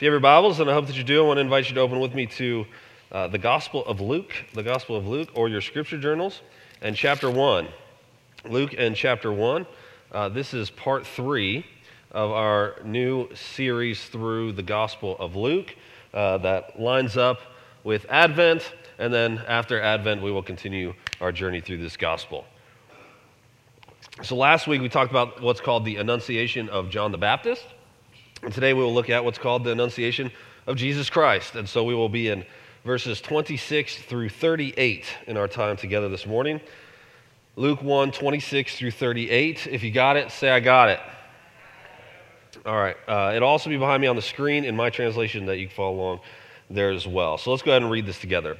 If you have your Bibles, and I hope that you do, I want to invite you to open with me to the Gospel of Luke, or your scripture journals, and chapter 1. Luke and chapter 1. This is part 3 of our new series through the Gospel of Luke that lines up with Advent, and then after Advent, we will continue our journey through this Gospel. So last week, we talked about what's called the Annunciation of John the Baptist. And today we will look at what's called the Annunciation of Jesus Christ. And so we will be in verses 26 through 38 in our time together this morning. Luke 1, 26 through 38. If you got it, say I got it. All right. It'll also be behind me on the screen in my translation that you can follow along there as well. So let's go ahead and read this together.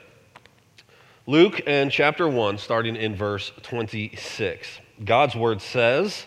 Luke and chapter 1, starting in verse 26. God's word says,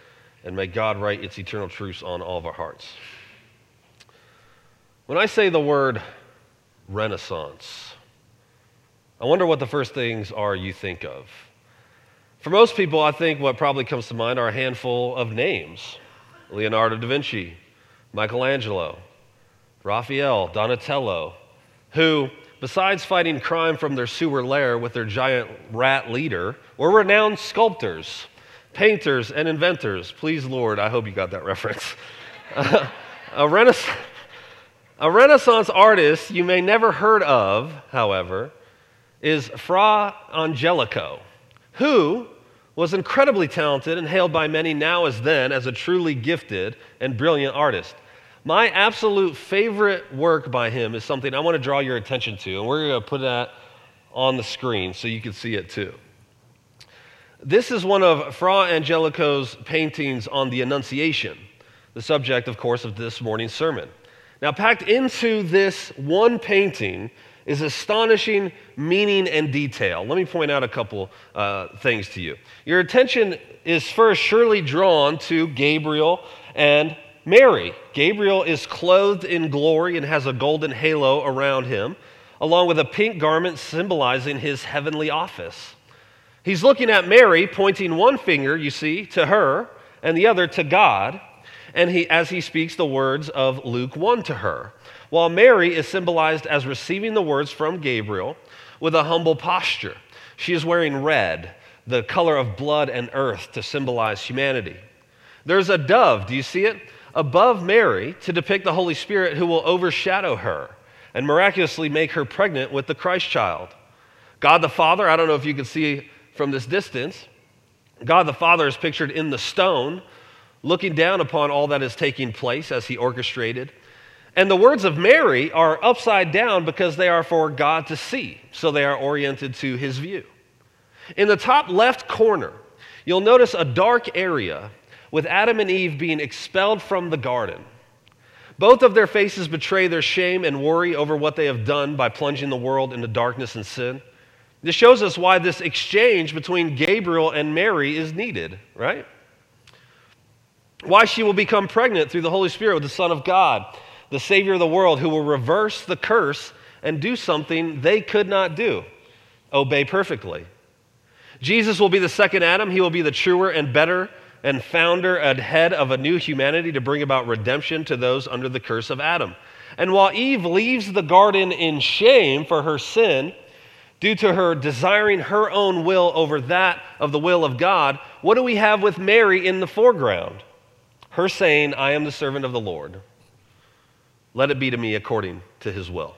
and may God write its eternal truths on all of our hearts. When I say the word Renaissance, I wonder what the first things are you think of. For most people, I think what probably comes to mind are a handful of names: Leonardo da Vinci, Michelangelo, Raphael, Donatello, who, besides fighting crime from their sewer lair with their giant rat leader, were renowned sculptors, painters, and inventors. Please, Lord, I hope you got that reference. A Renaissance artist you may never heard of, however, is Fra Angelico, who was incredibly talented and hailed by many now as then as a truly gifted and brilliant artist. My absolute favorite work by him is something I want to draw your attention to, and we're going to put that on the screen so you can see it too. This is one of Fra Angelico's paintings on the Annunciation, the subject, of course, of this morning's sermon. Now, packed into this one painting is astonishing meaning and detail. Let me point out a couple things to you. Your attention is first surely drawn to Gabriel and Mary. Gabriel is clothed in glory and has a golden halo around him, along with a pink garment symbolizing his heavenly office. He's looking at Mary, pointing one finger, you see, to her, and the other to God, and he speaks the words of Luke 1 to her, while Mary is symbolized as receiving the words from Gabriel with a humble posture. She is wearing red, the color of blood and earth, to symbolize humanity. There's a dove, do you see it, above Mary to depict the Holy Spirit who will overshadow her and miraculously make her pregnant with the Christ child. God the Father, I don't know if you can see from this distance, God the Father is pictured in the stone, looking down upon all that is taking place as he orchestrated. And the words of Mary are upside down because they are for God to see, so they are oriented to his view. In the top left corner, you'll notice a dark area with Adam and Eve being expelled from the garden. Both of their faces betray their shame and worry over what they have done by plunging the world into darkness and sin. This shows us why this exchange between Gabriel and Mary is needed, right? Why she will become pregnant through the Holy Spirit with the Son of God, the Savior of the world, who will reverse the curse and do something they could not do. obey perfectly. Jesus will be the second Adam. He will be the truer and better and founder and head of a new humanity to bring about redemption to those under the curse of Adam. And while Eve leaves the garden in shame for her sin, due to her desiring her own will over that of the will of God, what do we have with Mary in the foreground? Her saying, I am the servant of the Lord. Let it be to me according to his will.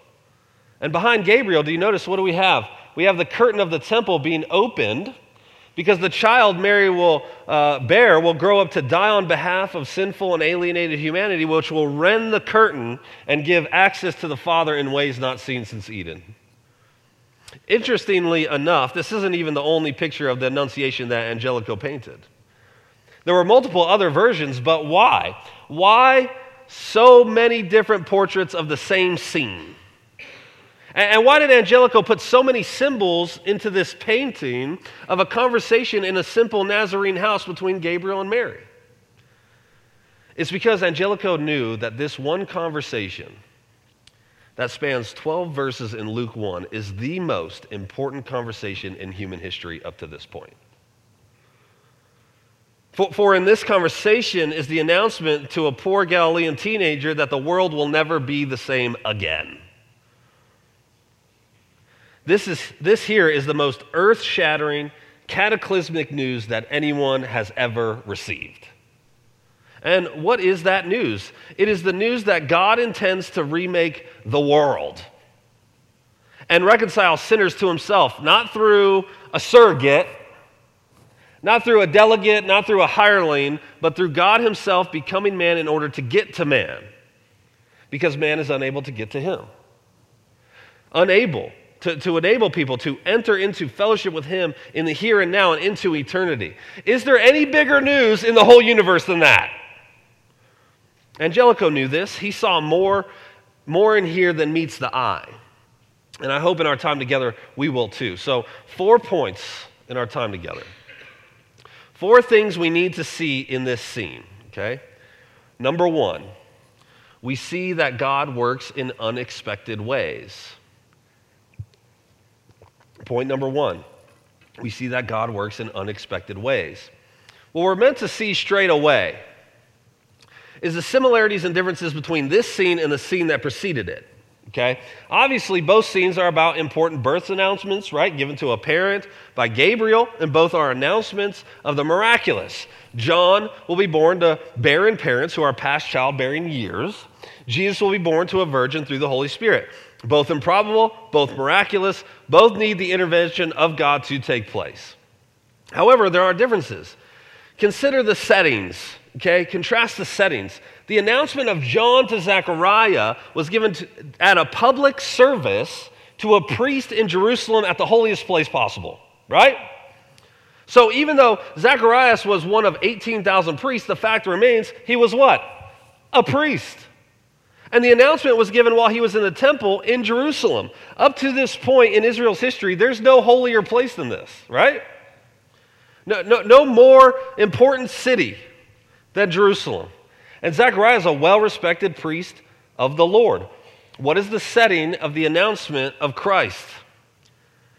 And behind Gabriel, do you notice, what do we have? We have the curtain of the temple being opened because the child Mary will bear will grow up to die on behalf of sinful and alienated humanity, which will rend the curtain and give access to the Father in ways not seen since Eden. Interestingly enough, this isn't even the only picture of the Annunciation that Angelico painted. There were multiple other versions, but why? Why so many different portraits of the same scene? And why did Angelico put so many symbols into this painting of a conversation in a simple Nazarene house between Gabriel and Mary? It's because Angelico knew that this one conversation that spans 12 verses in Luke 1 is the most important conversation in human history up to this point. For in this conversation is the announcement to a poor Galilean teenager that the world will never be the same again. This here is the most earth-shattering, cataclysmic news that anyone has ever received. And what is that news? It is the news that God intends to remake the world and reconcile sinners to himself, not through a surrogate, not through a delegate, not through a hireling, but through God himself becoming man in order to get to man, because man is unable to get to him. Unable to enable people to enter into fellowship with him in the here and now and into eternity. Is there any bigger news in the whole universe than that? Angelico knew this. He saw more in here than meets the eye. And I hope in our time together we will too. So 4 points in our time together. 4 things we need to see in this scene, okay? Number 1, we see that God works in unexpected ways. Point number 1, we see that God works in unexpected ways. What we're meant to see straight away is the similarities and differences between this scene and the scene that preceded it, okay? Obviously, both scenes are about important birth announcements, right, given to a parent by Gabriel, and both are announcements of the miraculous. John will be born to barren parents who are past childbearing years. Jesus will be born to a virgin through the Holy Spirit. Both improbable, both miraculous, both need the intervention of God to take place. However, there are differences. Consider the settings, okay? Contrast the settings. The announcement of John to Zechariah was given at a public service to a priest in Jerusalem at the holiest place possible, right? So even though Zacharias was one of 18,000 priests, the fact remains he was what? A priest. And the announcement was given while he was in the temple in Jerusalem. Up to this point in Israel's history, there's no holier place than this, right? No more important city than Jerusalem. And Zechariah is a well-respected priest of the Lord. What is the setting of the announcement of Christ?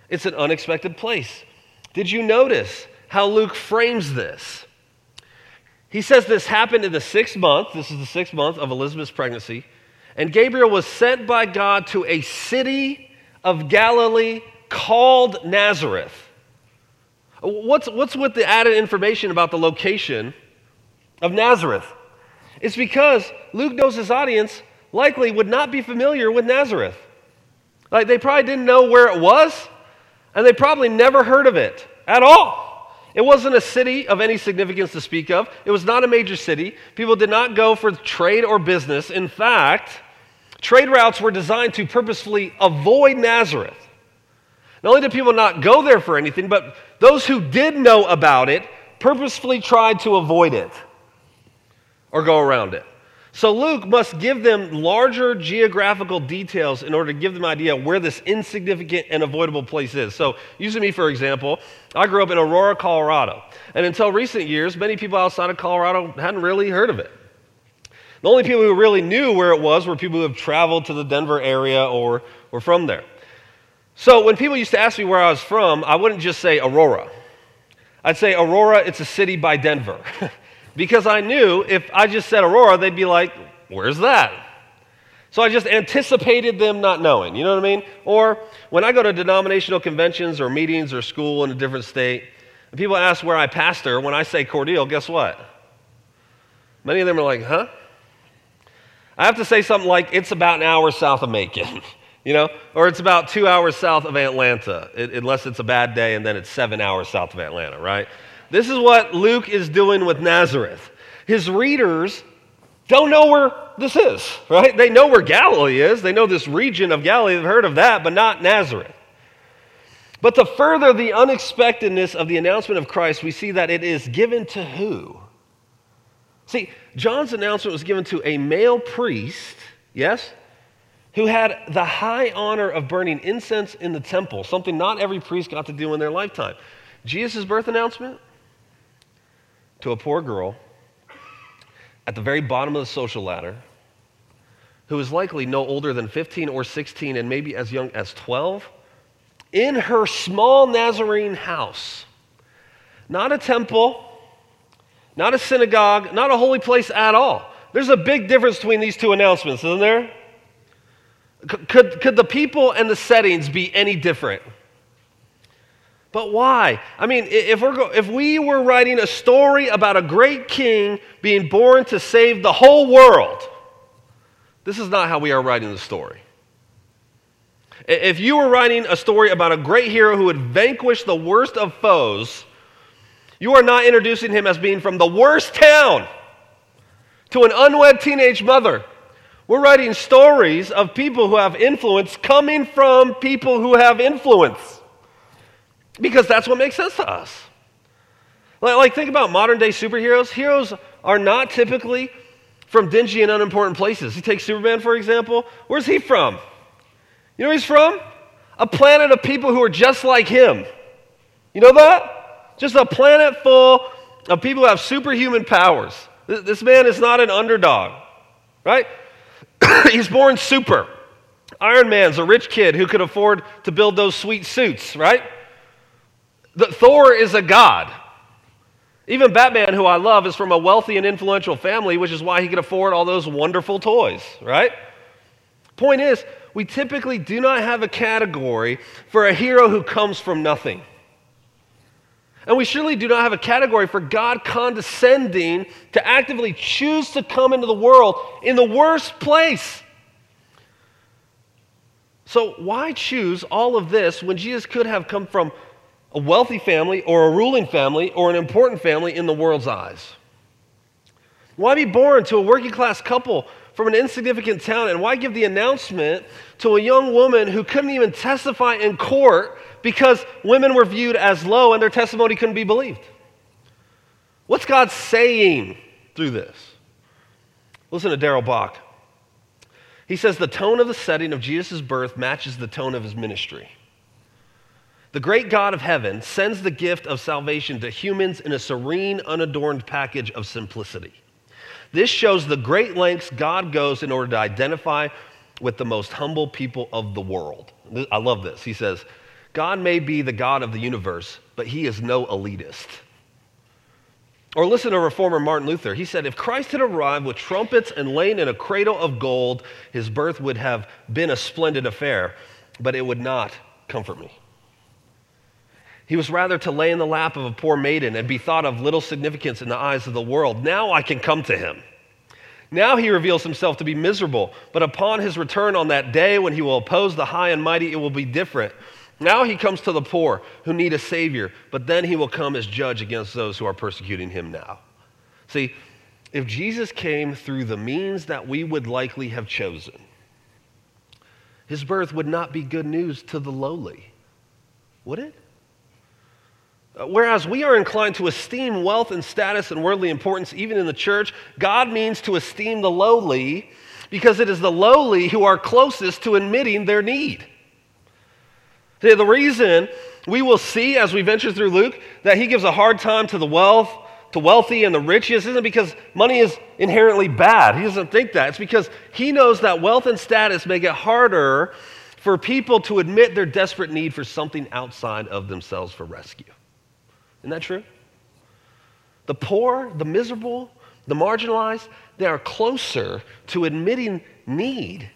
It's an unexpected place. Did you notice how Luke frames this? He says this happened in the 6th month. This is the 6th month of Elizabeth's pregnancy. And Gabriel was sent by God to a city of Galilee called Nazareth. What's with the added information about the location of Nazareth? It's because Luke knows his audience likely would not be familiar with Nazareth. Like, they probably didn't know where it was, and they probably never heard of it at all. It wasn't a city of any significance to speak of. It was not a major city. People did not go for trade or business. In fact, trade routes were designed to purposefully avoid Nazareth. Not only did people not go there for anything, but those who did know about it purposefully tried to avoid it or go around it. So Luke must give them larger geographical details in order to give them an idea where this insignificant and avoidable place is. So using me, for example, I grew up in Aurora, Colorado. And until recent years, many people outside of Colorado hadn't really heard of it. The only people who really knew where it was were people who have traveled to the Denver area or were from there. So when people used to ask me where I was from, I wouldn't just say Aurora. I'd say Aurora, it's a city by Denver. Because I knew if I just said Aurora, they'd be like, where's that? So I just anticipated them not knowing, you know what I mean? Or when I go to denominational conventions or meetings or school in a different state, and people ask where I pastor, when I say Cordial, guess what? Many of them are like, huh? I have to say something like, it's about an hour south of Macon, you know? Or it's about 2 hours south of Atlanta, unless it's a bad day, and then it's 7 hours south of Atlanta, right? This is what Luke is doing with Nazareth. His readers don't know where this is, right? They know where Galilee is. They know this region of Galilee. They've heard of that, but not Nazareth. But to further the unexpectedness of the announcement of Christ, we see that it is given to who? See, John's announcement was given to a male priest, yes, who had the high honor of burning incense in the temple, something not every priest got to do in their lifetime. Jesus' birth announcement? To a poor girl at the very bottom of the social ladder, who is likely no older than 15 or 16 and maybe as young as 12, in her small Nazarene house. Not a temple, not a synagogue, not a holy place at all. There's a big difference between these two announcements, isn't there? Could the people and the settings be any different? But why? I mean, if we were writing a story about a great king being born to save the whole world, this is not how we are writing the story. If you were writing a story about a great hero who would vanquish the worst of foes, you are not introducing him as being from the worst town to an unwed teenage mother. We're writing stories of people who have influence coming from people who have influence. Because that's what makes sense to us. Like, think about modern-day superheroes. Heroes are not typically from dingy and unimportant places. You take Superman, for example. Where's he from? You know where he's from? A planet of people who are just like him. You know that? Just a planet full of people who have superhuman powers. This man is not an underdog, right? He's born super. Iron Man's a rich kid who could afford to build those sweet suits, right? Thor is a god. Even Batman, who I love, is from a wealthy and influential family, which is why he could afford all those wonderful toys, right? Point is, we typically do not have a category for a hero who comes from nothing. And we surely do not have a category for God condescending to actively choose to come into the world in the worst place. So why choose all of this when Jesus could have come from a wealthy family or a ruling family or an important family in the world's eyes? Why be born to a working class couple from an insignificant town, and why give the announcement to a young woman who couldn't even testify in court because women were viewed as low and their testimony couldn't be believed? What's God saying through this? Listen to Darrell Bock. He says the tone of the setting of Jesus' birth matches the tone of his ministry. The great God of heaven sends the gift of salvation to humans in a serene, unadorned package of simplicity. This shows the great lengths God goes in order to identify with the most humble people of the world. I love this. He says, God may be the God of the universe, but he is no elitist. Or listen to reformer Martin Luther. He said, if Christ had arrived with trumpets and lain in a cradle of gold, his birth would have been a splendid affair, but it would not comfort me. He was rather to lay in the lap of a poor maiden and be thought of little significance in the eyes of the world. Now I can come to him. Now he reveals himself to be miserable, but upon his return on that day when he will oppose the high and mighty, it will be different. Now he comes to the poor who need a savior, but then he will come as judge against those who are persecuting him now. See, if Jesus came through the means that we would likely have chosen, his birth would not be good news to the lowly, would it? Whereas we are inclined to esteem wealth and status and worldly importance, even in the church, God means to esteem the lowly because it is the lowly who are closest to admitting their need. The reason we will see as we venture through Luke that he gives a hard time to the wealthy and the riches isn't because money is inherently bad. He doesn't think that. It's because he knows that wealth and status make it harder for people to admit their desperate need for something outside of themselves for rescue. Isn't that true? The poor, the miserable, the marginalized, they are closer to admitting need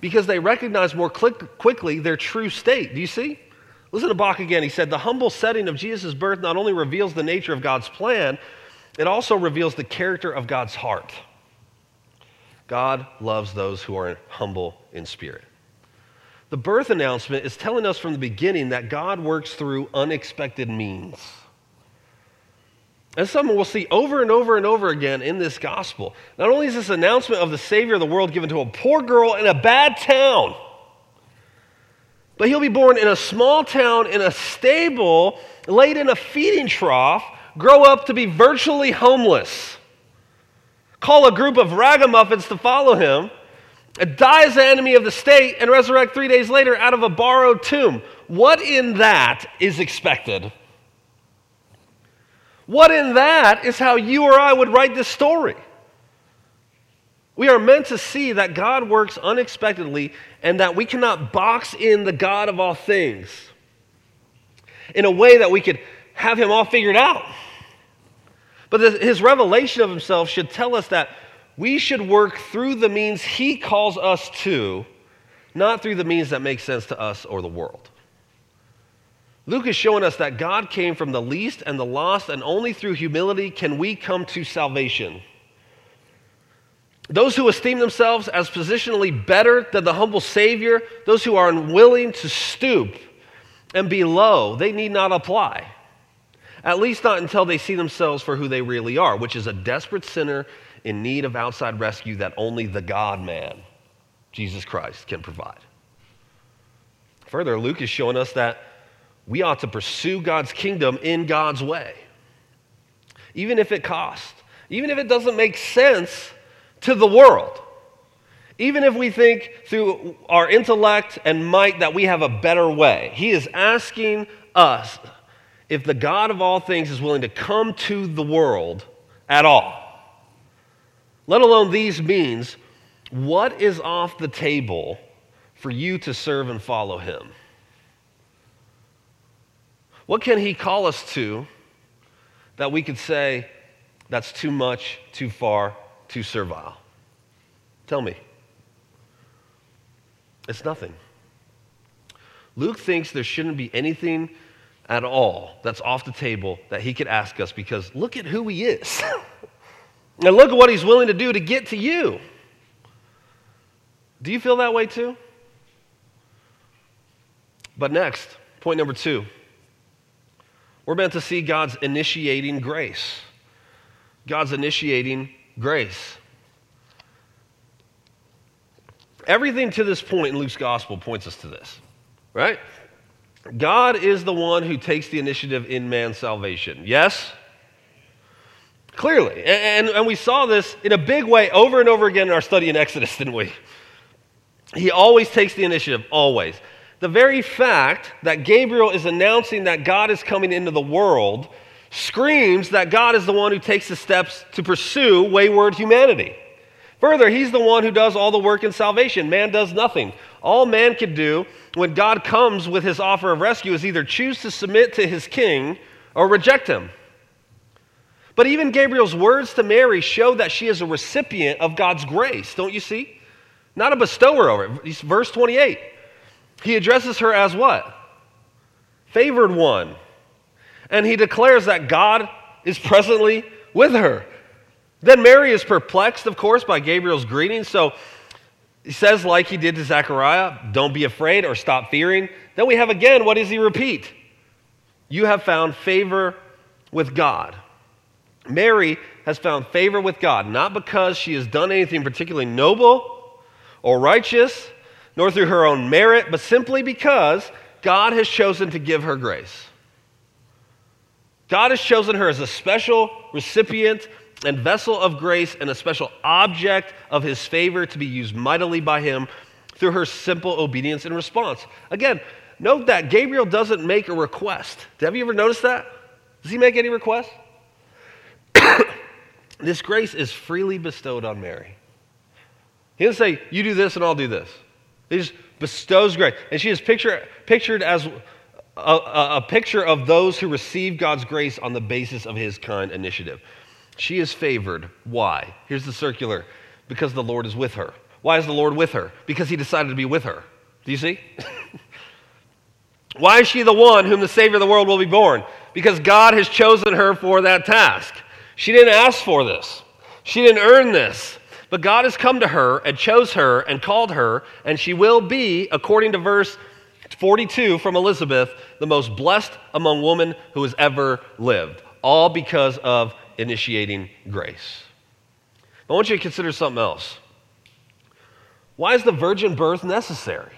because they recognize more quickly their true state. Do you see? Listen to Bock again. He said, the humble setting of Jesus' birth not only reveals the nature of God's plan, it also reveals the character of God's heart. God loves those who are humble in spirit. The birth announcement is telling us from the beginning that God works through unexpected means. And something we'll see over and over and over again in this gospel. Not only is this announcement of the Savior of the world given to a poor girl in a bad town, but he'll be born in a small town, in a stable, laid in a feeding trough, grow up to be virtually homeless, call a group of ragamuffins to follow him, and die as an enemy of the state, and resurrect 3 days later out of a borrowed tomb. What in that is expected? What in that is how you or I would write this story? We are meant to see that God works unexpectedly and that we cannot box in the God of all things in a way that we could have him all figured out. But his revelation of himself should tell us that we should work through the means he calls us to, not through the means that make sense to us or the world. Luke is showing us that God came from the least and the lost, and only through humility can we come to salvation. Those who esteem themselves as positionally better than the humble Savior, those who are unwilling to stoop and be low, they need not apply. At least not until they see themselves for who they really are, which is a desperate sinner in need of outside rescue that only the God-man, Jesus Christ, can provide. Further, Luke is showing us that we ought to pursue God's kingdom in God's way, even if it costs, even if it doesn't make sense to the world, even if we think through our intellect and might that we have a better way. He is asking us if the God of all things is willing to come to the world at all, let alone these means. What is off the table for you to serve and follow him? What can he call us to that we could say that's too much, too far, too servile? Tell me. It's nothing. Luke thinks there shouldn't be anything at all that's off the table that he could ask us, because look at who he is. And look at what he's willing to do to get to you. Do you feel that way too? But next, point number 2. We're meant to see God's initiating grace. God's initiating grace. Everything to this point in Luke's gospel points us to this, right? God is the one who takes the initiative in man's salvation. Yes? Clearly. And we saw this in a big way over and over again in our study in Exodus, didn't we? He always takes the initiative, always. The very fact that Gabriel is announcing that God is coming into the world screams that God is the one who takes the steps to pursue wayward humanity. Further, he's the one who does all the work in salvation. Man does nothing. All man can do when God comes with his offer of rescue is either choose to submit to his king or reject him. But even Gabriel's words to Mary show that she is a recipient of God's grace, don't you see? Not a bestower over it. It's verse 28. He addresses her as what? Favored one. And he declares that God is presently with her. Then Mary is perplexed, of course, by Gabriel's greeting. So he says, like he did to Zechariah, don't be afraid or stop fearing. Then we have again, what does he repeat? You have found favor with God. Mary has found favor with God, not because she has done anything particularly noble or righteous, nor through her own merit, but simply because God has chosen to give her grace. God has chosen her as a special recipient and vessel of grace and a special object of his favor to be used mightily by him through her simple obedience and response. Again, note that Gabriel doesn't make a request. Have you ever noticed that? Does he make any request? This grace is freely bestowed on Mary. He doesn't say, you do this and I'll do this. He just bestows grace. And she is pictured as a picture of those who receive God's grace on the basis of his kind initiative. She is favored. Why? Here's the circular. Because the Lord is with her. Why is the Lord with her? Because he decided to be with her. Do you see? Why is she the one whom the Savior of the world will be born? Because God has chosen her for that task. She didn't ask for this. She didn't earn this. But God has come to her and chose her and called her, and she will be, according to verse 42 from Elizabeth, the most blessed among women who has ever lived, all because of initiating grace. But I want you to consider something else. Why is the virgin birth necessary?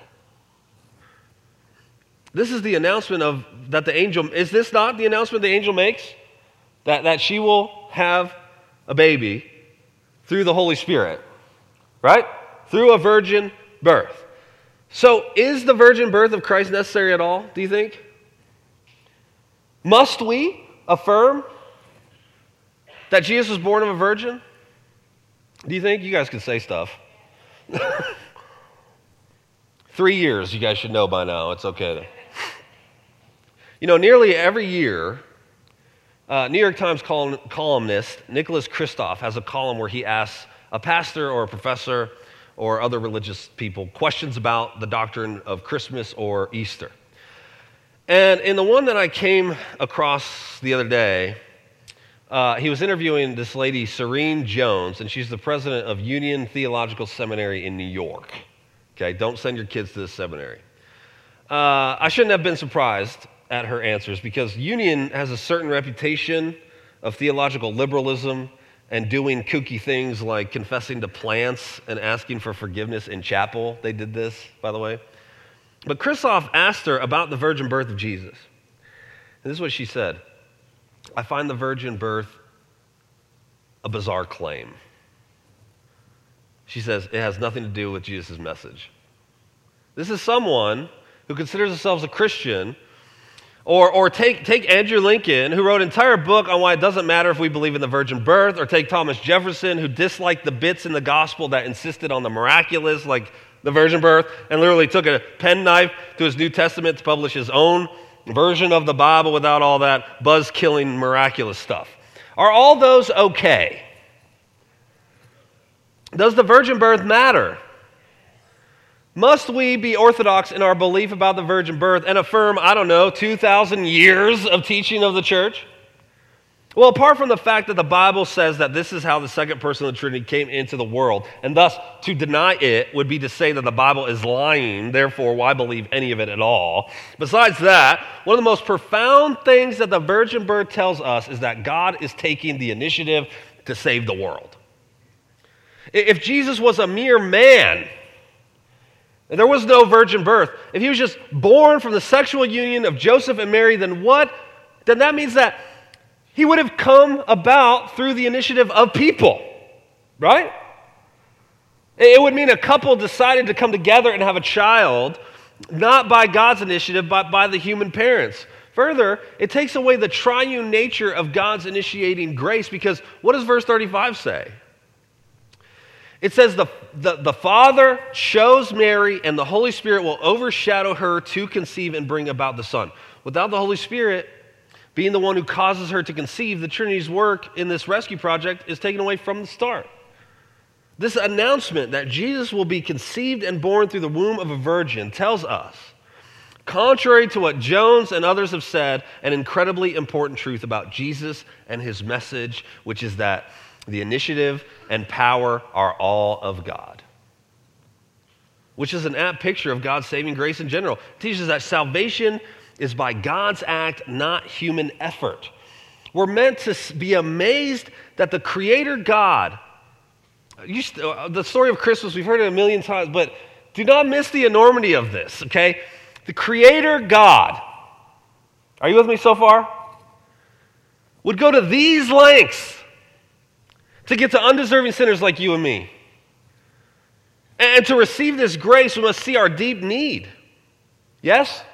This is the announcement of that the angel, is this not the announcement the angel makes? That she will have a baby through the Holy Spirit, right? Through a virgin birth. So is the virgin birth of Christ necessary at all, do you think? Must we affirm that Jesus was born of a virgin? Do you think? You guys can say stuff. 3 years, you guys should know by now. It's okay to... You know, nearly every year, New York Times columnist Nicholas Kristof has a column where he asks a pastor or a professor or other religious people questions about the doctrine of Christmas or Easter. And in the one that I came across the other day, he was interviewing this lady, Serene Jones, and she's the president of Union Theological Seminary in New York. Okay, don't send your kids to this seminary. I shouldn't have been surprised at her answers because Union has a certain reputation of theological liberalism and doing kooky things like confessing to plants and asking for forgiveness in chapel. They did this, by the way. But Kristof asked her about the virgin birth of Jesus. And this is what she said. I find the virgin birth a bizarre claim. She says it has nothing to do with Jesus' message. This is someone who considers themselves a Christian, or take Andrew Lincoln, who wrote an entire book on why it doesn't matter if we believe in the virgin birth, or take Thomas Jefferson, who disliked the bits in the gospel that insisted on the miraculous, like the virgin birth, and literally took a penknife to his New Testament to publish his own version of the Bible without all that buzz-killing miraculous stuff. Are all those okay? Does the virgin birth matter? Must we be orthodox in our belief about the virgin birth and affirm, 2,000 years of teaching of the church? Well, apart from the fact that the Bible says that this is how the second person of the Trinity came into the world, and thus to deny it would be to say that the Bible is lying, therefore why believe any of it at all? Besides that, one of the most profound things that the virgin birth tells us is that God is taking the initiative to save the world. If Jesus was a mere man, and there was no virgin birth, if he was just born from the sexual union of Joseph and Mary, then that means that he would have come about through the initiative of people, right? It would mean a couple decided to come together and have a child, not by God's initiative, but by the human parents. Further, it takes away the triune nature of God's initiating grace, because what does verse 35 say? It says the Father chose Mary, and the Holy Spirit will overshadow her to conceive and bring about the Son. Without the Holy Spirit being the one who causes her to conceive, the Trinity's work in this rescue project is taken away from the start. This announcement that Jesus will be conceived and born through the womb of a virgin tells us, contrary to what Jones and others have said, an incredibly important truth about Jesus and his message, which is that the initiative and power are all of God, which is an apt picture of God's saving grace in general. It teaches that salvation is by God's act, not human effort. We're meant to be amazed that the Creator God, the story of Christmas, we've heard it a million times, but do not miss the enormity of this, okay? The Creator God, are you with me so far? Would go to these lengths to get to undeserving sinners like you and me. And to receive this grace, we must see our deep need. Yes?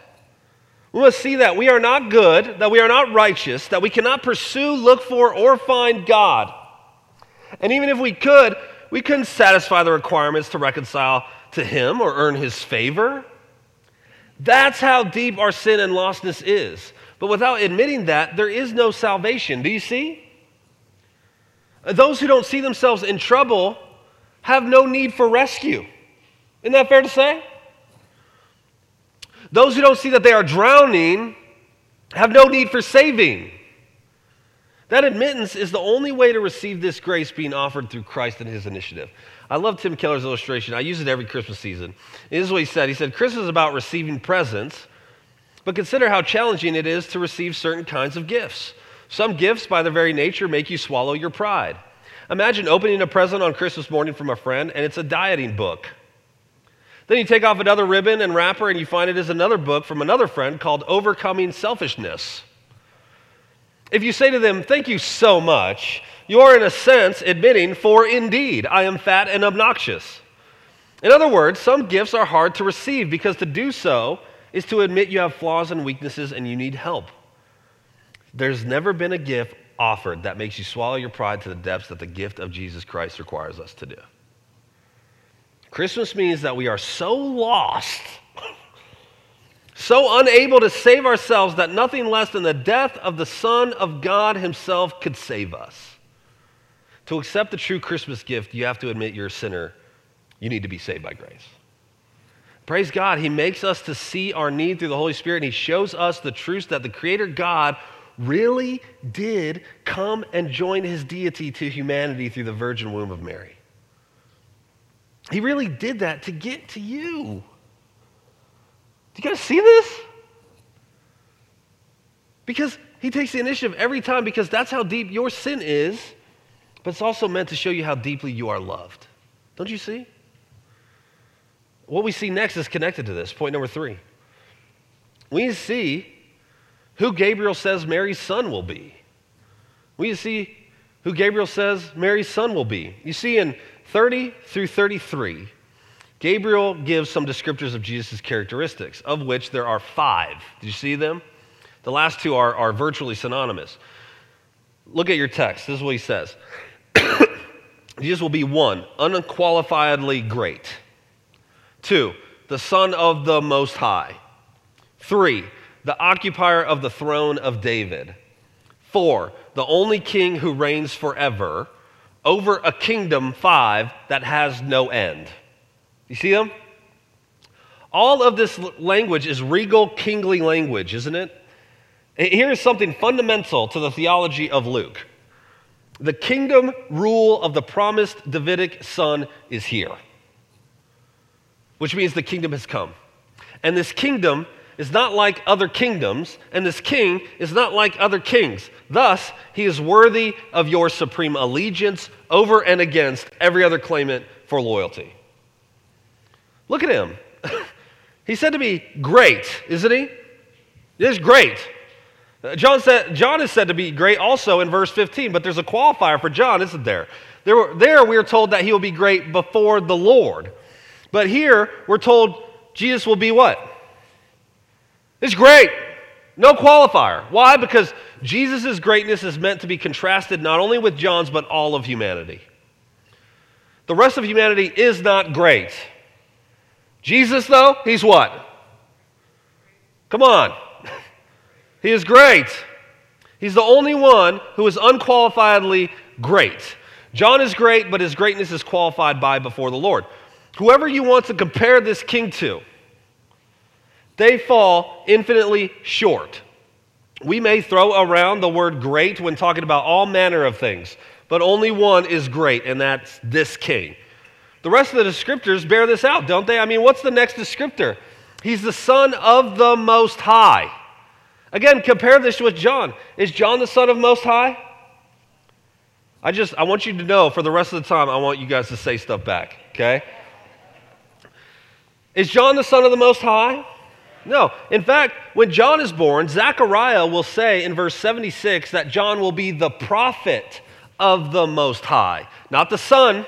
We must see that we are not good, that we are not righteous, that we cannot pursue, look for, or find God. And even if we could, we couldn't satisfy the requirements to reconcile to him or earn his favor. That's how deep our sin and lostness is. But without admitting that, there is no salvation. Do you see? Those who don't see themselves in trouble have no need for rescue. Isn't that fair to say? Those who don't see that they are drowning have no need for saving. That admittance is the only way to receive this grace being offered through Christ and his initiative. I love Tim Keller's illustration. I use it every Christmas season. This is what he said. He said, Christmas is about receiving presents, but consider how challenging it is to receive certain kinds of gifts. Some gifts, by their very nature, make you swallow your pride. Imagine opening a present on Christmas morning from a friend, and it's a dieting book. Then you take off another ribbon and wrapper, and you find it is another book from another friend called Overcoming Selfishness. If you say to them, thank you so much, you are in a sense admitting, for indeed, I am fat and obnoxious. In other words, some gifts are hard to receive because to do so is to admit you have flaws and weaknesses and you need help. There's never been a gift offered that makes you swallow your pride to the depths that the gift of Jesus Christ requires us to do. Christmas means that we are so lost, so unable to save ourselves that nothing less than the death of the Son of God himself could save us. To accept the true Christmas gift, you have to admit you're a sinner. You need to be saved by grace. Praise God, he makes us to see our need through the Holy Spirit, and he shows us the truth that the Creator God really did come and join his deity to humanity through the virgin womb of Mary. He really did that to get to you. Do you guys see this? Because he takes the initiative every time, because that's how deep your sin is, but it's also meant to show you how deeply you are loved. Don't you see? What we see next is connected to this, point number 3. We see who Gabriel says Mary's son will be. We see who Gabriel says Mary's son will be. You see, in 30 through 33, Gabriel gives some descriptors of Jesus' characteristics, of which there are 5. Did you see them? The last 2 are virtually synonymous. Look at your text. This is what he says. Jesus will be 1, unqualifiedly great. 2, the Son of the Most High. 3, the occupier of the throne of David. 4, the only king who reigns forever, over a kingdom, 5, that has no end. You see them? All of this language is regal, kingly language, isn't it? Here is something fundamental to the theology of Luke. The kingdom rule of the promised Davidic son is here, which means the kingdom has come. And this kingdom is not like other kingdoms, and this king is not like other kings. Thus, he is worthy of your supreme allegiance over and against every other claimant for loyalty. Look at him. He's said to be great, isn't he? He is great. John is said to be great also in verse 15, but there's a qualifier for John, isn't there? There we are told that he will be great before the Lord. But here we're told Jesus will be what? He's great. No qualifier. Why? Because Jesus' greatness is meant to be contrasted not only with John's, but all of humanity. The rest of humanity is not great. Jesus, though, he's what? Come on. He is great. He's the only one who is unqualifiedly great. John is great, but his greatness is qualified by before the Lord. Whoever you want to compare this king to, they fall infinitely short. We may throw around the word great when talking about all manner of things, but only one is great, and that's this king. The rest of the descriptors bear this out, don't they? I mean, what's the next descriptor? He's the Son of the Most High. Again, compare this with John. Is John the Son of Most High? I want you to know for the rest of the time, I want you guys to say stuff back, okay? Is John the Son of the Most High? No. In fact, when John is born, Zechariah will say in verse 76 that John will be the prophet of the Most High. Not the Son,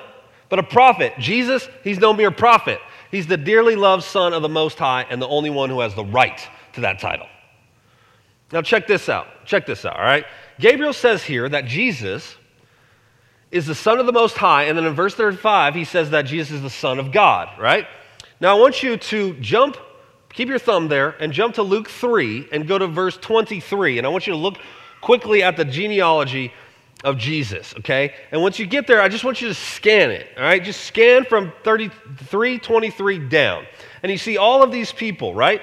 but a prophet. Jesus, he's no mere prophet. He's the dearly loved Son of the Most High and the only one who has the right to that title. Now check this out. All right? Gabriel says here that Jesus is the Son of the Most High, and then in verse 35, he says that Jesus is the Son of God, right? Now I want you to jump, keep your thumb there, and jump to Luke 3 and go to verse 23. And I want you to look quickly at the genealogy of Jesus, okay? And once you get there, I just want you to scan it, all right? Just scan from 33:23 down. And you see all of these people, right?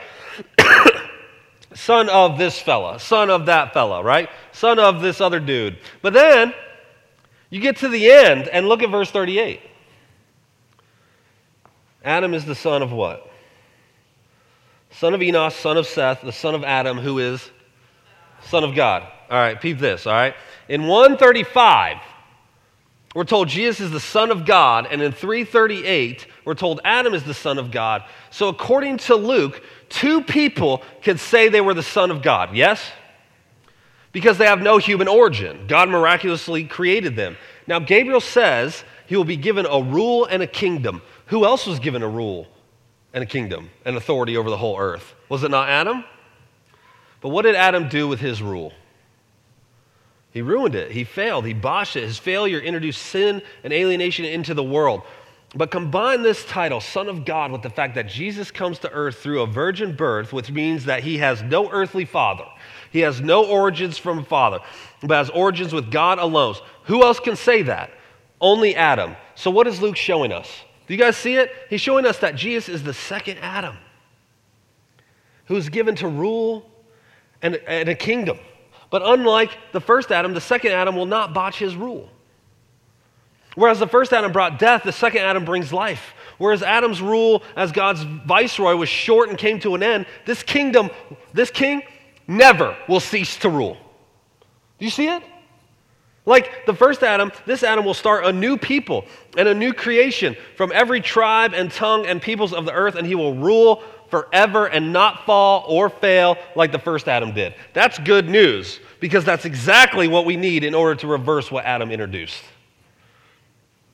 Son of this fella, son of that fella, right? Son of this other dude. But then you get to the end and look at verse 38. Adam is the son of what? Son of Enos, son of Seth, the son of Adam, who is son of God. All right, peep this, all right? In 135, we're told Jesus is the son of God, and in 338, we're told Adam is the son of God. So according to Luke, two people can say they were the son of God, yes? Because they have no human origin. God miraculously created them. Now, Gabriel says he will be given a rule and a kingdom. Who else was given a rule and a kingdom and authority over the whole earth? Was it not Adam? But what did Adam do with his rule? He ruined it. He failed. He botched it. His failure introduced sin and alienation into the world. But combine this title, Son of God, with the fact that Jesus comes to earth through a virgin birth, which means that he has no earthly father. He has no origins from a father, but has origins with God alone. Who else can say that? Only Adam. So what is Luke showing us? Do you guys see it? He's showing us that Jesus is the second Adam, who's given to rule and a kingdom. But unlike the first Adam, the second Adam will not botch his rule. Whereas the first Adam brought death, the second Adam brings life. Whereas Adam's rule as God's viceroy was short and came to an end, this king never will cease to rule. Do you see it? Like the first Adam, this Adam will start a new people and a new creation from every tribe and tongue and peoples of the earth, and he will rule forever and not fall or fail like the first Adam did. That's good news, because that's exactly what we need in order to reverse what Adam introduced.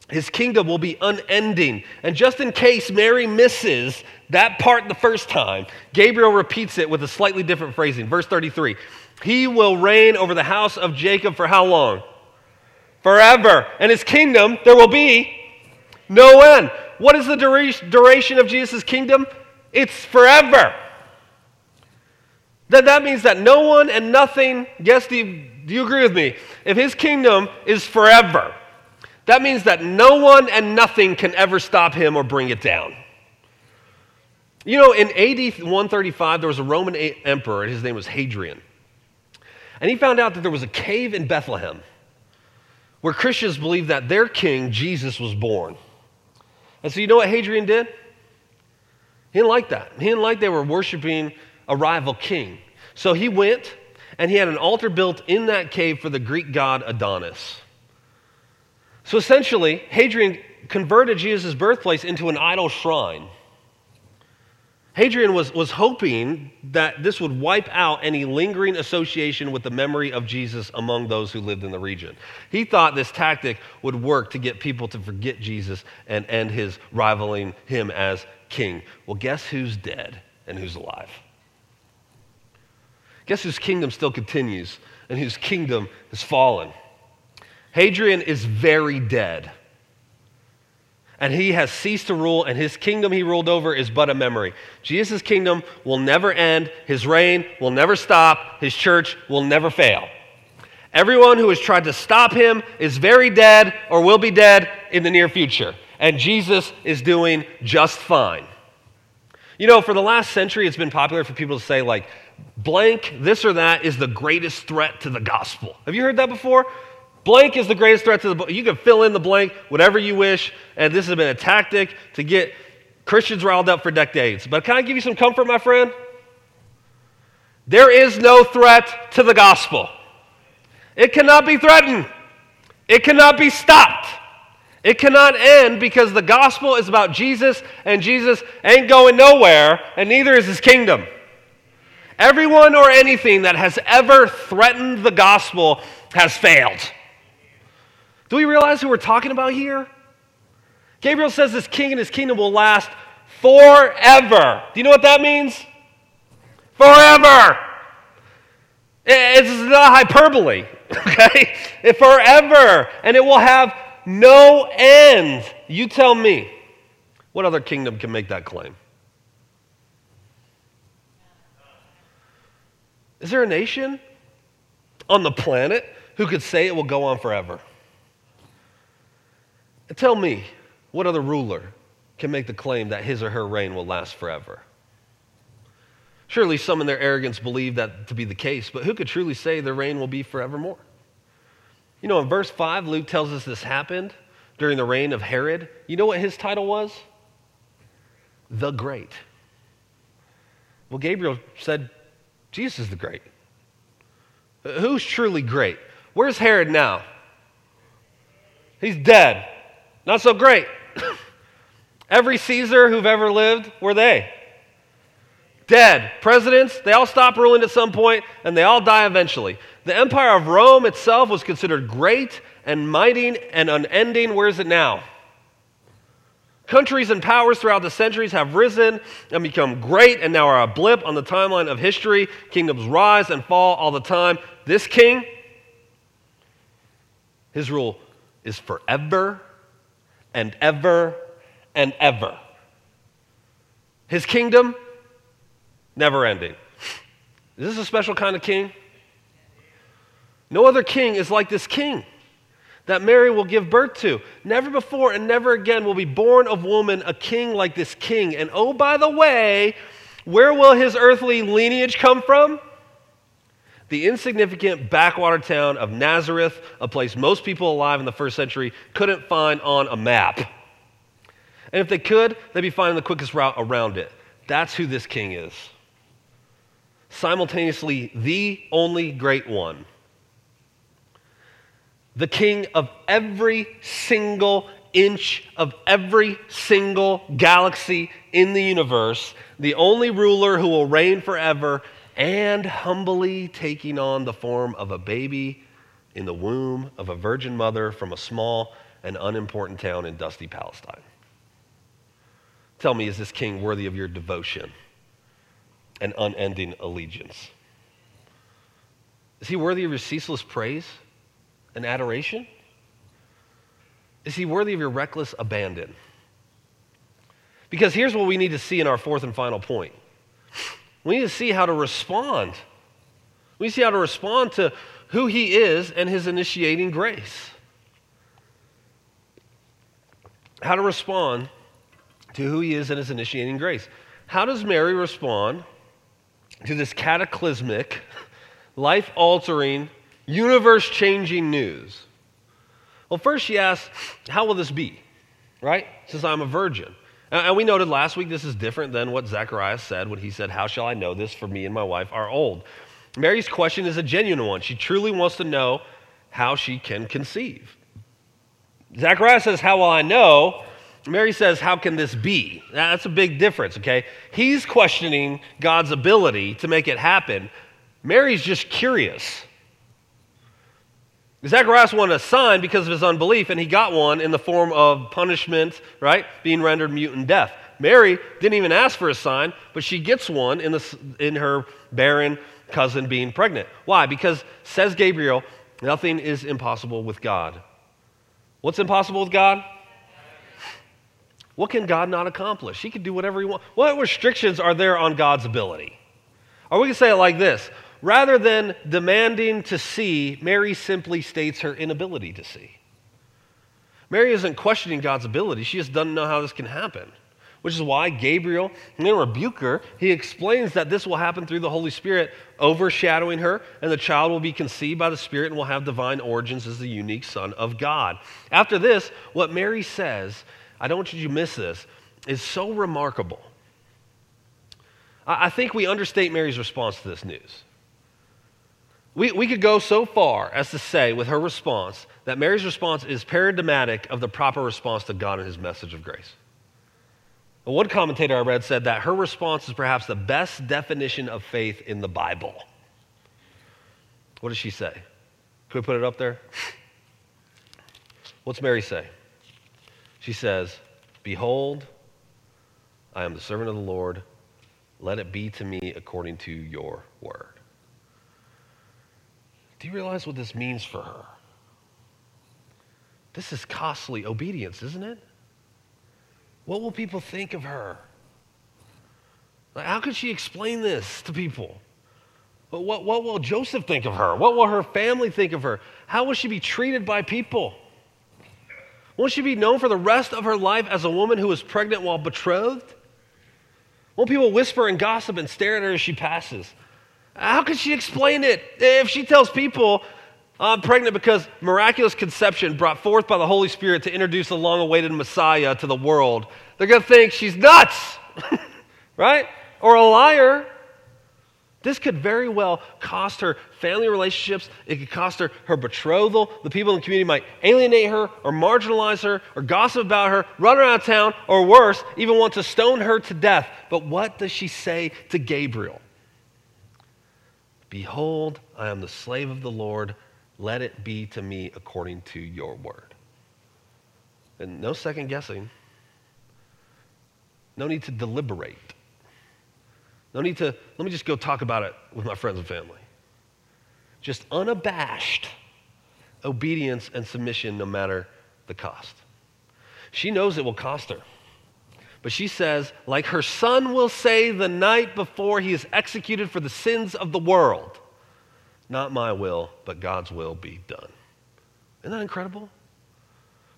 His kingdom will be unending. And just in case Mary misses that part the first time, Gabriel repeats it with a slightly different phrasing. Verse 33, he will reign over the house of Jacob for how long? Forever. And his kingdom, there will be no end. What is the duration of Jesus' kingdom? It's forever. That means that no one and nothing, yes, do you agree with me? If his kingdom is forever, that means that no one and nothing can ever stop him or bring it down. You know, in AD 135, there was a Roman emperor, and his name was Hadrian. And he found out that there was a cave in Bethlehem where Christians believed that their king, Jesus, was born. And so you know what Hadrian did? He didn't like that. He didn't like they were worshiping a rival king. So he went, and he had an altar built in that cave for the Greek god Adonis. So essentially, Hadrian converted Jesus' birthplace into an idol shrine. Hadrian was hoping that this would wipe out any lingering association with the memory of Jesus among those who lived in the region. He thought this tactic would work to get people to forget Jesus and end his rivaling him as king. Well, guess who's dead and who's alive? Guess whose kingdom still continues and whose kingdom has fallen? Hadrian is very dead. And he has ceased to rule, and his kingdom he ruled over is but a memory. Jesus' kingdom will never end. His reign will never stop. His church will never fail. Everyone who has tried to stop him is very dead or will be dead in the near future. And Jesus is doing just fine. You know, for the last century, it's been popular for people to say, like, blank, this or that is the greatest threat to the gospel. Have you heard that before? Blank is the greatest threat to the... You can fill in the blank, whatever you wish, and this has been a tactic to get Christians riled up for decades. But can I give you some comfort, my friend? There is no threat to the gospel. It cannot be threatened. It cannot be stopped. It cannot end, because the gospel is about Jesus, and Jesus ain't going nowhere, and neither is his kingdom. Everyone or anything that has ever threatened the gospel has failed. Do we realize who we're talking about here? Gabriel says this king and his kingdom will last forever. Do you know what that means? Forever. It's not hyperbole, okay? Forever, and it will have no end. You tell me, what other kingdom can make that claim? Is there a nation on the planet who could say it will go on forever? And tell me, what other ruler can make the claim that his or her reign will last forever? Surely some in their arrogance believe that to be the case, but who could truly say their reign will be forevermore? You know, in verse 5, Luke tells us this happened during the reign of Herod. You know what his title was? The Great. Well, Gabriel said, Jesus is the Great. Who's truly great? Where's Herod now? He's dead. Not so great. Every Caesar who've ever lived, were they? Dead. Presidents, they all stop ruling at some point, and they all die eventually. The empire of Rome itself was considered great and mighty and unending. Where is it now? Countries and powers throughout the centuries have risen and become great and now are a blip on the timeline of history. Kingdoms rise and fall all the time. This king, his rule is forever and ever and ever. His kingdom, never ending. Is this a special kind of king? No other king is like this king that Mary will give birth to. Never before and never again will be born of woman a king like this king. And oh, by the way, where will his earthly lineage come from? The insignificant backwater town of Nazareth, a place most people alive in the first century couldn't find on a map. And if they could, they'd be finding the quickest route around it. That's who this king is. Simultaneously, the only great one. The king of every single inch of every single galaxy in the universe, the only ruler who will reign forever, and humbly taking on the form of a baby in the womb of a virgin mother from a small and unimportant town in dusty Palestine. Tell me, is this king worthy of your devotion and unending allegiance? Is he worthy of your ceaseless praise and adoration? Is he worthy of your reckless abandon? Because here's what we need to see in our fourth and final point. We need to see how to respond. We see how to respond to who he is and his initiating grace. How to respond to who he is and his initiating grace. How does Mary respond to this cataclysmic, life-altering, universe-changing news? Well, first she asks, how will this be, right, since I'm a virgin? And we noted last week this is different than what Zechariah said when he said, how shall I know this, for me and my wife are old? Mary's question is a genuine one. She truly wants to know how she can conceive. Zechariah says, how will I know? Mary says, how can this be? That's a big difference, okay? He's questioning God's ability to make it happen. Mary's just curious. Zacharias wanted a sign because of his unbelief, and he got one in the form of punishment, right? Being rendered mute and deaf. Mary didn't even ask for a sign, but she gets one in her barren cousin being pregnant. Why? Because, says Gabriel, nothing is impossible with God. What's impossible with God? What can God not accomplish? He can do whatever he wants. What restrictions are there on God's ability? Or we can say it like this. Rather than demanding to see, Mary simply states her inability to see. Mary isn't questioning God's ability. She just doesn't know how this can happen, which is why Gabriel, in a rebuke her, he explains that this will happen through the Holy Spirit overshadowing her, and the child will be conceived by the Spirit and will have divine origins as the unique Son of God. After this, what Mary says, I don't want you to miss this, is so remarkable. I think we understate Mary's response to this news. We could go so far as to say with her response that Mary's response is paradigmatic of the proper response to God and his message of grace. One commentator I read said that her response is perhaps the best definition of faith in the Bible. What does she say? Can we put it up there? What's Mary say? She says, behold, I am the servant of the Lord. Let it be to me according to your word. Do you realize what this means for her? This is costly obedience, isn't it? What will people think of her? Like, how could she explain this to people? But what will Joseph think of her? What will her family think of her? How will she be treated by people? Won't she be known for the rest of her life as a woman who was pregnant while betrothed? Won't people whisper and gossip and stare at her as she passes? How could she explain it? If she tells people, I'm pregnant because miraculous conception brought forth by the Holy Spirit to introduce the long-awaited Messiah to the world, they're going to think she's nuts, right? Or a liar. This could very well cost her family relationships. It could cost her her betrothal. The people in the community might alienate her or marginalize her or gossip about her, run her out of town, or worse, even want to stone her to death. But what does she say to Gabriel? Behold, I am the slave of the Lord. Let it be to me according to your word. And no second guessing. No need to deliberate. No need to, let me just go talk about it with my friends and family. Just unabashed obedience and submission no matter the cost. She knows it will cost her. But she says, like her son will say the night before he is executed for the sins of the world, not my will, but God's will be done. Isn't that incredible?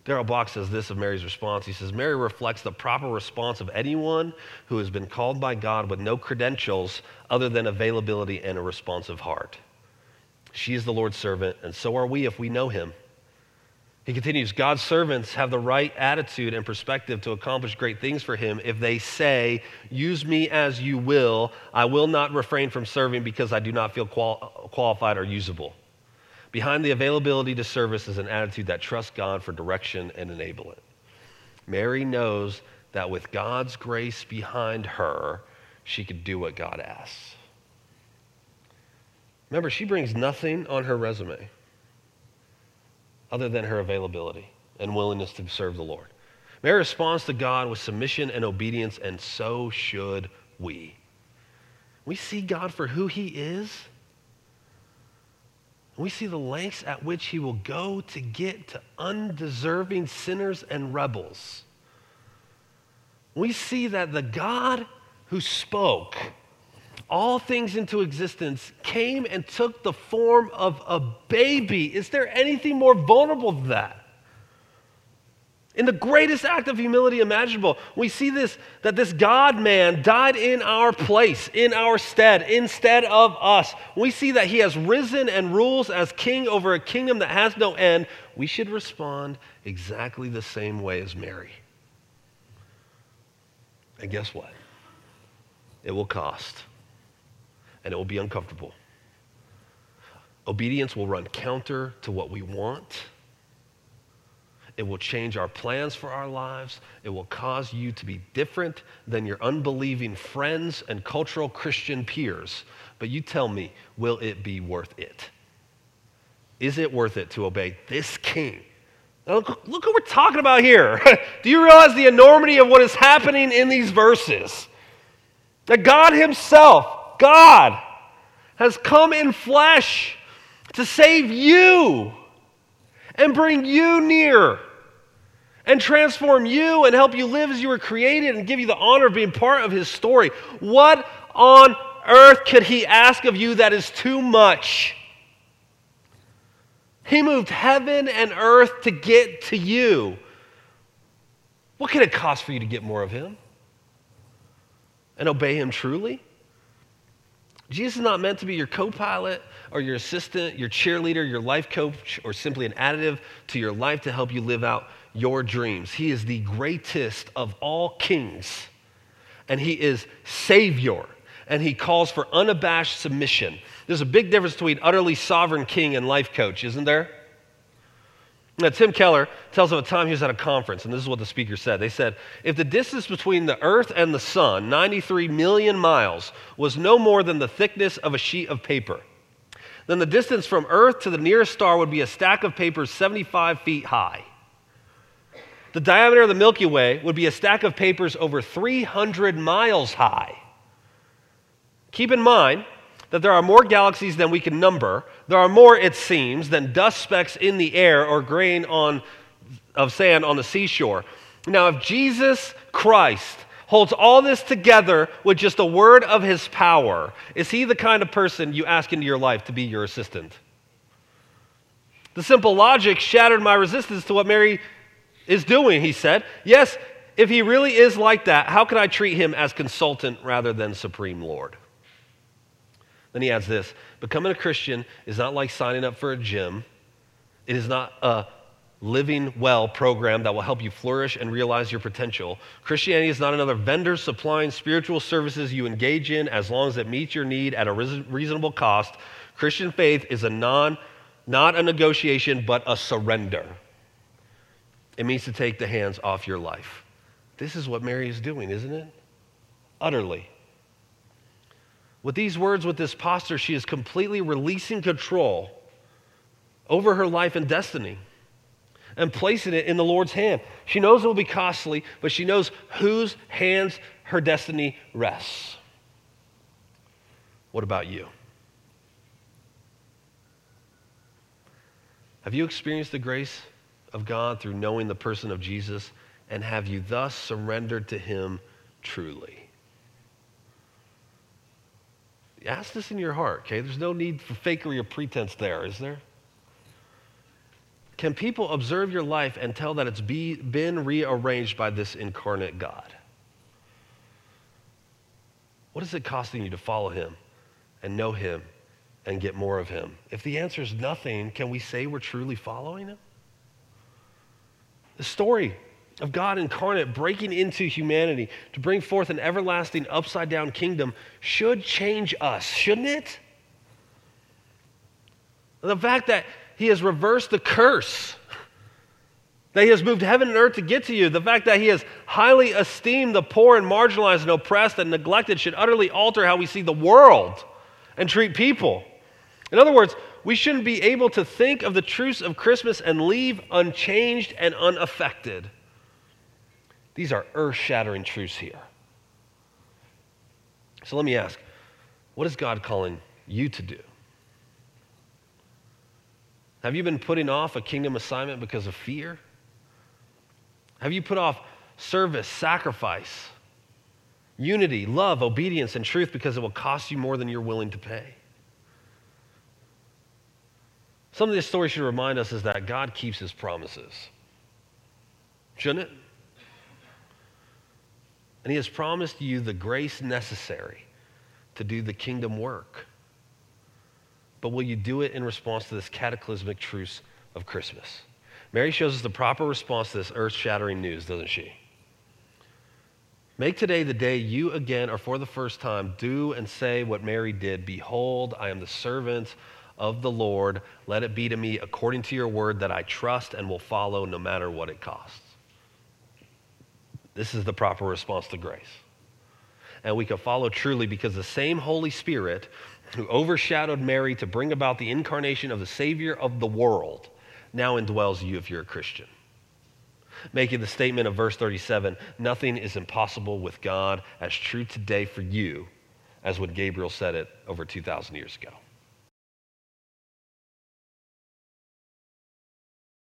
Darrell Bock says this of Mary's response. He says, Mary reflects the proper response of anyone who has been called by God with no credentials other than availability and a responsive heart. She is the Lord's servant, and so are we if we know him. He continues, God's servants have the right attitude and perspective to accomplish great things for him if they say, use me as you will. I will not refrain from serving because I do not feel qualified or usable. Behind the availability to service is an attitude that trusts God for direction and enablement. Mary knows that with God's grace behind her, she could do what God asks. Remember, she brings nothing on her resume other than her availability and willingness to serve the Lord. Mary responds to God with submission and obedience, and so should we. We see God for who he is. We see the lengths at which he will go to get to undeserving sinners and rebels. We see that the God who spoke all things into existence came and took the form of a baby. Is there anything more vulnerable than that? In the greatest act of humility imaginable, we see this, that this God-man died in our place, in our stead, instead of us. We see that he has risen and rules as king over a kingdom that has no end. We should respond exactly the same way as Mary. And guess what? It will cost, and it will be uncomfortable. Obedience will run counter to what we want. It will change our plans for our lives. It will cause you to be different than your unbelieving friends and cultural Christian peers. But you tell me, will it be worth it? Is it worth it to obey this king? Now look what we're talking about here. Do you realize the enormity of what is happening in these verses? That God himself, God, has come in flesh to save you and bring you near and transform you and help you live as you were created and give you the honor of being part of his story. What on earth could he ask of you that is too much? He moved heaven and earth to get to you. What could it cost for you to get more of him and obey him truly? Jesus is not meant to be your co-pilot or your assistant, your cheerleader, your life coach, or simply an additive to your life to help you live out your dreams. He is the greatest of all kings, and he is Savior, and he calls for unabashed submission. There's a big difference between utterly sovereign king and life coach, isn't there? Now, Tim Keller tells of a time he was at a conference, and this is what the speaker said. They said, if the distance between the earth and the sun, 93 million miles, was no more than the thickness of a sheet of paper, then the distance from earth to the nearest star would be a stack of papers 75 feet high. The diameter of the Milky Way would be a stack of papers over 300 miles high. Keep in mind that there are more galaxies than we can number. There are more, it seems, than dust specks in the air or grain of sand on the seashore. Now, if Jesus Christ holds all this together with just a word of his power. Is he the kind of person you ask into your life to be your assistant? The simple logic shattered my resistance to what Mary is doing, he said. Yes, if he really is like that, how can I treat him as consultant rather than supreme Lord? Then he adds this, becoming a Christian is not like signing up for a gym. It is not a living well program that will help you flourish and realize your potential. Christianity is not another vendor supplying spiritual services you engage in as long as it meets your need at a reasonable cost. Christian faith is not a negotiation, but a surrender. It means to take the hands off your life. This is what Mary is doing, isn't it? Utterly. With these words, with this posture, she is completely releasing control over her life and destiny and placing it in the Lord's hand. She knows it will be costly, but she knows whose hands her destiny rests. What about you? Have you experienced the grace of God through knowing the person of Jesus, and have you thus surrendered to him truly? Ask this in your heart, okay? There's no need for fakery or pretense there, is there? Can people observe your life and tell that it's been rearranged by this incarnate God? What is it costing you to follow him and know him and get more of him? If the answer is nothing, can we say we're truly following him? The story of God incarnate breaking into humanity to bring forth an everlasting upside-down kingdom should change us, shouldn't it? The fact that he has reversed the curse, that he has moved heaven and earth to get to you, the fact that he has highly esteemed the poor and marginalized and oppressed and neglected should utterly alter how we see the world and treat people. In other words, we shouldn't be able to think of the truths of Christmas and leave unchanged and unaffected. These are earth-shattering truths here. So let me ask, what is God calling you to do? Have you been putting off a kingdom assignment because of fear? Have you put off service, sacrifice, unity, love, obedience, and truth because it will cost you more than you're willing to pay? Something this story should remind us is that God keeps his promises, shouldn't it? And he has promised you the grace necessary to do the kingdom work. But will you do it in response to this cataclysmic truce of Christmas? Mary shows us the proper response to this earth-shattering news, doesn't she? Make today the day you again, or for the first time, do and say what Mary did. Behold, I am the servant of the Lord. Let it be to me according to your word that I trust and will follow no matter what it costs. This is the proper response to grace. And we can follow truly because the same Holy Spirit who overshadowed Mary to bring about the incarnation of the Savior of the world now indwells you if you're a Christian. Making the statement of verse 37, nothing is impossible with God, as true today for you as when Gabriel said it over 2,000 years ago.